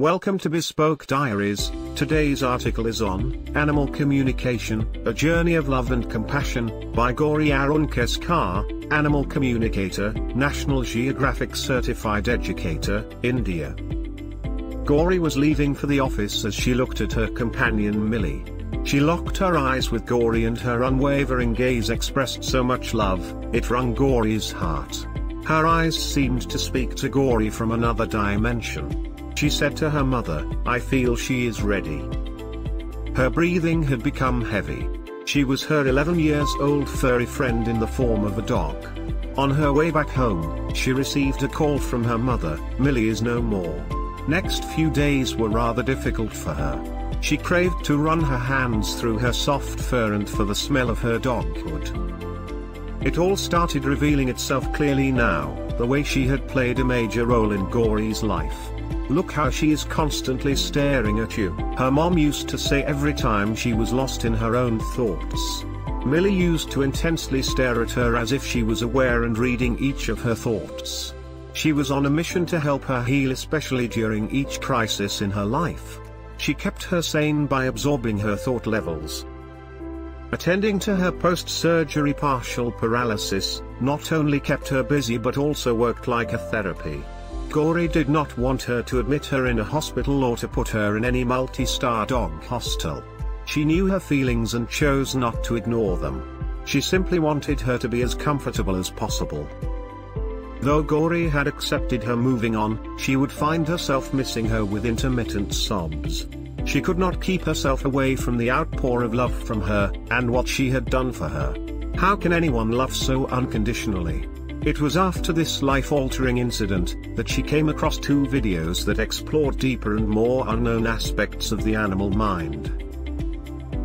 Welcome to Bespoke Diaries. Today's article is on Animal Communication, A Journey of Love and Compassion, by Gauri Arun Keskar, animal communicator, National Geographic certified educator, India. Gauri was leaving for the office as she looked at her companion Millie. She locked her eyes with Gauri, and her unwavering gaze expressed so much love, it wrung Gauri's heart. Her eyes seemed to speak to Gauri from another dimension. She said to her mother, "I feel she is ready." Her breathing had become heavy. She was her 11-year-old furry friend in the form of a dog. On her way back home, she received a call from her mother, "Millie is no more." Next few days were rather difficult for her. She craved to run her hands through her soft fur and for the smell of her doghood. It all started revealing itself clearly now, the way she had played a major role in Gauri's life. "Look how she is constantly staring at you," her mom used to say every time she was lost in her own thoughts. Millie used to intensely stare at her as if she was aware and reading each of her thoughts. She was on a mission to help her heal, especially during each crisis in her life. She kept her sane by absorbing her thought levels. Attending to her post-surgery partial paralysis not only kept her busy but also worked like a therapy. Gauri did not want her to admit her in a hospital or to put her in any multi-star dog hostel. She knew her feelings and chose not to ignore them. She simply wanted her to be as comfortable as possible. Though Gauri had accepted her moving on, she would find herself missing her with intermittent sobs. She could not keep herself away from the outpour of love from her, and what she had done for her. How can anyone love so unconditionally? It was after this life-altering incident that she came across two videos that explored deeper and more unknown aspects of the animal mind.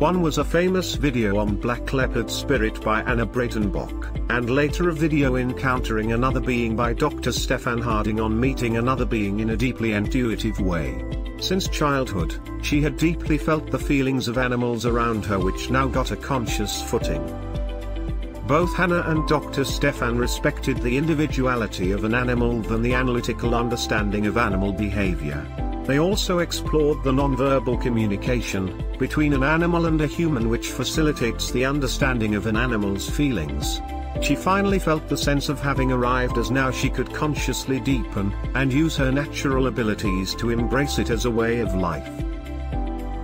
One was a famous video on black leopard spirit by Anna Breytenbach, and later a video encountering another being by Dr. Stefan Harding on meeting another being in a deeply intuitive way. Since childhood, she had deeply felt the feelings of animals around her, which now got a conscious footing. Both Hannah and Dr. Stefan respected the individuality of an animal than the analytical understanding of animal behavior. They also explored the nonverbal communication between an animal and a human, which facilitates the understanding of an animal's feelings. She finally felt the sense of having arrived, as now she could consciously deepen and use her natural abilities to embrace it as a way of life.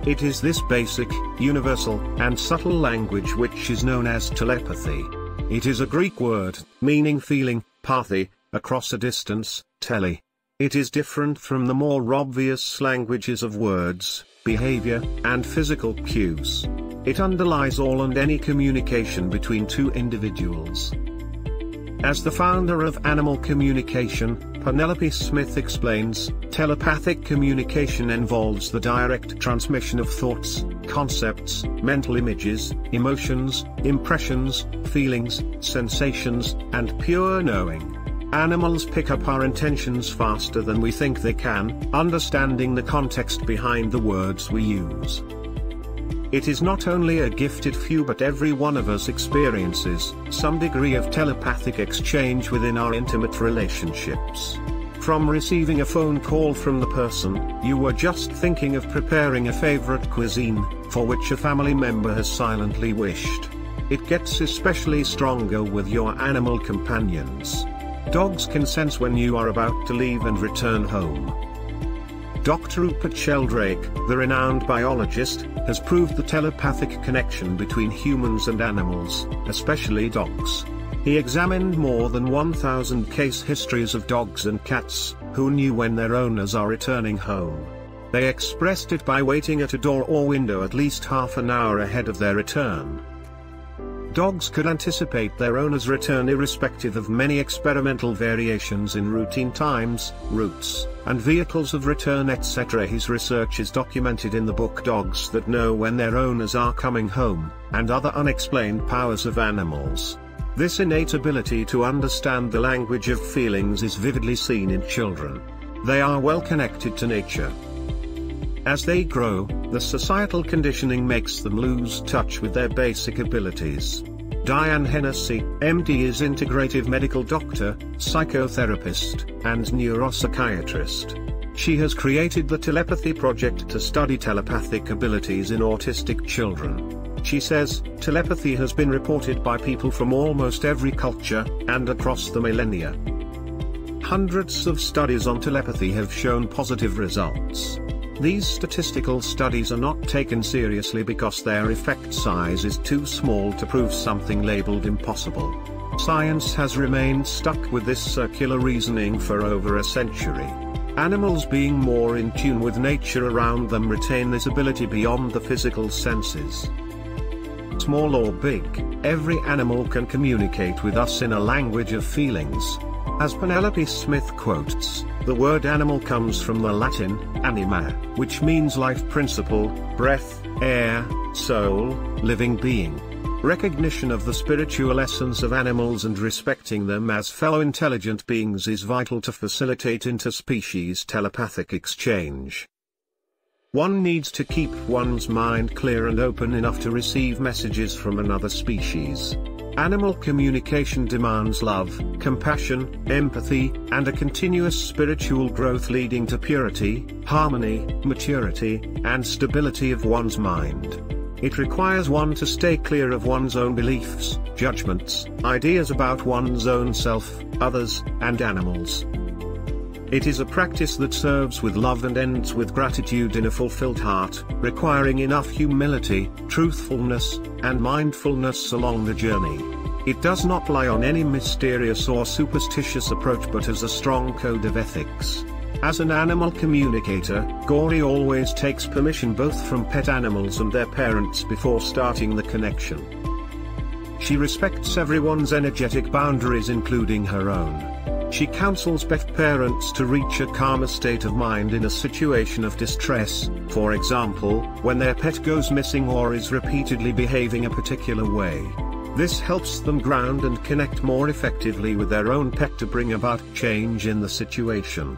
It is this basic, universal, and subtle language which is known as telepathy. It is a Greek word, meaning feeling, pathy, across a distance, tele. It is different from the more obvious languages of words, behavior, and physical cues. It underlies all and any communication between two individuals. As the founder of Animal Communication, Penelope Smith explains, telepathic communication involves the direct transmission of thoughts, concepts, mental images, emotions, impressions, feelings, sensations, and pure knowing. Animals pick up our intentions faster than we think they can, understanding the context behind the words we use. It is not only a gifted few, but every one of us experiences some degree of telepathic exchange within our intimate relationships. From receiving a phone call from the person you were just thinking of preparing a favorite cuisine, for which a family member has silently wished. It gets especially stronger with your animal companions. Dogs can sense when you are about to leave and return home. Dr. Rupert Sheldrake, the renowned biologist, has proved the telepathic connection between humans and animals, especially dogs. He examined more than 1,000 case histories of dogs and cats, who knew when their owners are returning home. They expressed it by waiting at a door or window at least half an hour ahead of their return. Dogs could anticipate their owner's return irrespective of many experimental variations in routine times, routes, and vehicles of return, etc. His research is documented in the book Dogs That Know When Their Owners Are Coming Home, and Other Unexplained Powers of Animals. This innate ability to understand the language of feelings is vividly seen in children. They are well connected to nature. As they grow, the societal conditioning makes them lose touch with their basic abilities. Diane Hennessy, MD, is integrative medical doctor, psychotherapist, and neuropsychiatrist. She has created the Telepathy Project to study telepathic abilities in autistic children. She says, telepathy has been reported by people from almost every culture, and across the millennia. Hundreds of studies on telepathy have shown positive results. These statistical studies are not taken seriously because their effect size is too small to prove something labeled impossible. Science has remained stuck with this circular reasoning for over a century. Animals, being more in tune with nature around them, retain this ability beyond the physical senses. Small or big, every animal can communicate with us in a language of feelings. As Penelope Smith quotes, the word animal comes from the Latin, anima, which means life principle, breath, air, soul, living being. Recognition of the spiritual essence of animals and respecting them as fellow intelligent beings is vital to facilitate interspecies telepathic exchange. One needs to keep one's mind clear and open enough to receive messages from another species. Animal communication demands love, compassion, empathy, and a continuous spiritual growth leading to purity, harmony, maturity, and stability of one's mind. It requires one to stay clear of one's own beliefs, judgments, ideas about one's own self, others, and animals. It is a practice that serves with love and ends with gratitude in a fulfilled heart, requiring enough humility, truthfulness, and mindfulness along the journey. It does not lie on any mysterious or superstitious approach, but has a strong code of ethics. As an animal communicator, Gauri always takes permission both from pet animals and their parents before starting the connection. She respects everyone's energetic boundaries, including her own. She counsels pet parents to reach a calmer state of mind in a situation of distress, for example, when their pet goes missing or is repeatedly behaving a particular way. This helps them ground and connect more effectively with their own pet to bring about change in the situation.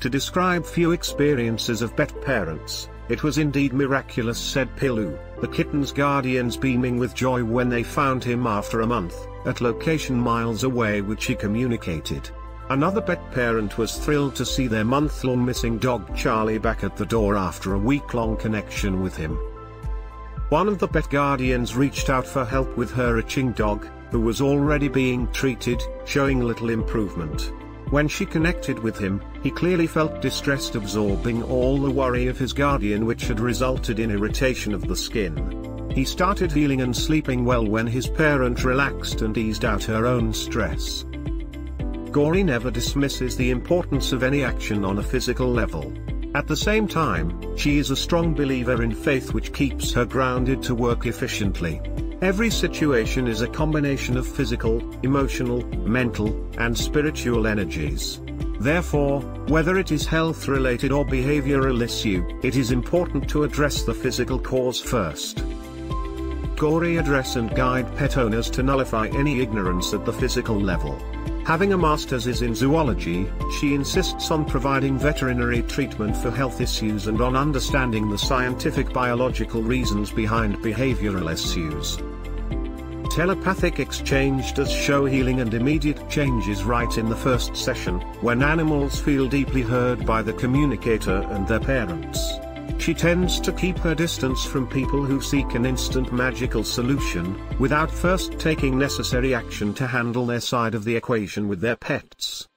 To describe few experiences of pet parents, it was indeed miraculous, said Pilu, the kitten's guardians, beaming with joy when they found him after a month, at location miles away which he communicated. Another pet parent was thrilled to see their month-long missing dog Charlie back at the door after a week-long connection with him. One of the pet guardians reached out for help with her itching dog, who was already being treated, showing little improvement. When she connected with him, he clearly felt distressed, absorbing all the worry of his guardian, which had resulted in irritation of the skin. He started healing and sleeping well when his parent relaxed and eased out her own stress. Gauri never dismisses the importance of any action on a physical level. At the same time, she is a strong believer in faith, which keeps her grounded to work efficiently. Every situation is a combination of physical, emotional, mental, and spiritual energies. Therefore, whether it is health-related or behavioral issue, it is important to address the physical cause first. Gauri address and guide pet owners to nullify any ignorance at the physical level. Having a master's in zoology, she insists on providing veterinary treatment for health issues and on understanding the scientific biological reasons behind behavioral issues. Telepathic exchange does show healing and immediate changes right in the first session, when animals feel deeply heard by the communicator and their parents. She tends to keep her distance from people who seek an instant magical solution, without first taking necessary action to handle their side of the equation with their pets.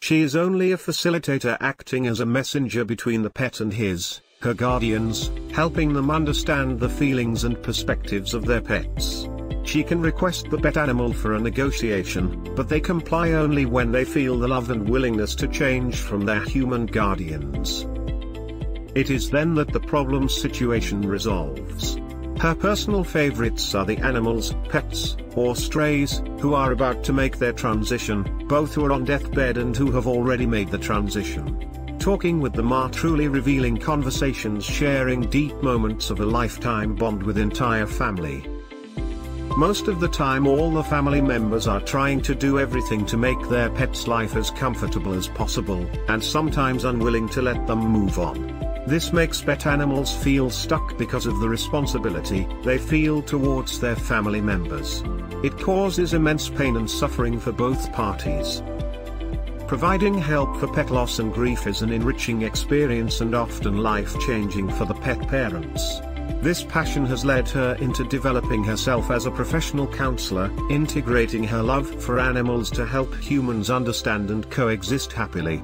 She is only a facilitator, acting as a messenger between the pet and her guardians, helping them understand the feelings and perspectives of their pets. She can request the pet animal for a negotiation, but they comply only when they feel the love and willingness to change from their human guardians. It is then that the problem situation resolves. Her personal favorites are the animals, pets, or strays, who are about to make their transition, both who are on deathbed and who have already made the transition. Talking with them are truly revealing conversations, sharing deep moments of a lifetime bond with entire family. Most of the time, all the family members are trying to do everything to make their pet's life as comfortable as possible, and sometimes unwilling to let them move on. This makes pet animals feel stuck because of the responsibility they feel towards their family members. It causes immense pain and suffering for both parties. Providing help for pet loss and grief is an enriching experience and often life-changing for the pet parents. This passion has led her into developing herself as a professional counselor, integrating her love for animals to help humans understand and coexist happily.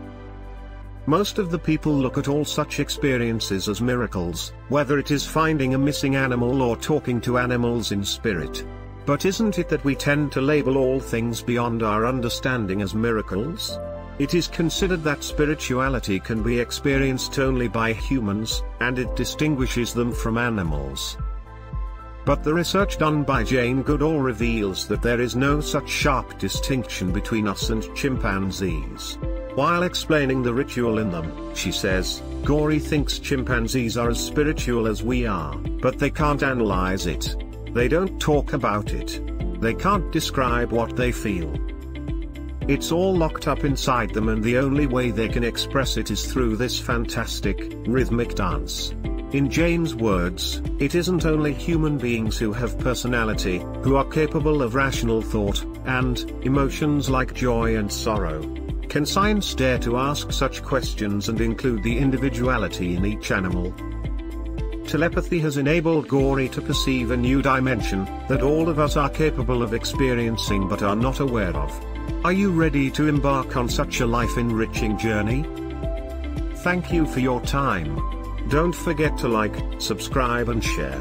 Most of the people look at all such experiences as miracles, whether it is finding a missing animal or talking to animals in spirit. But isn't it that we tend to label all things beyond our understanding as miracles? It is considered that spirituality can be experienced only by humans, and it distinguishes them from animals. But the research done by Jane Goodall reveals that there is no such sharp distinction between us and chimpanzees. While explaining the ritual in them, she says, "Gauri thinks chimpanzees are as spiritual as we are, but they can't analyze it. They don't talk about it. They can't describe what they feel. It's all locked up inside them, and the only way they can express it is through this fantastic, rhythmic dance." In Jane's words, it isn't only human beings who have personality, who are capable of rational thought, and emotions like joy and sorrow. Can science dare to ask such questions and include the individuality in each animal? Telepathy has enabled Gauri to perceive a new dimension, that all of us are capable of experiencing but are not aware of. Are you ready to embark on such a life-enriching journey? Thank you for your time. Don't forget to like, subscribe and share.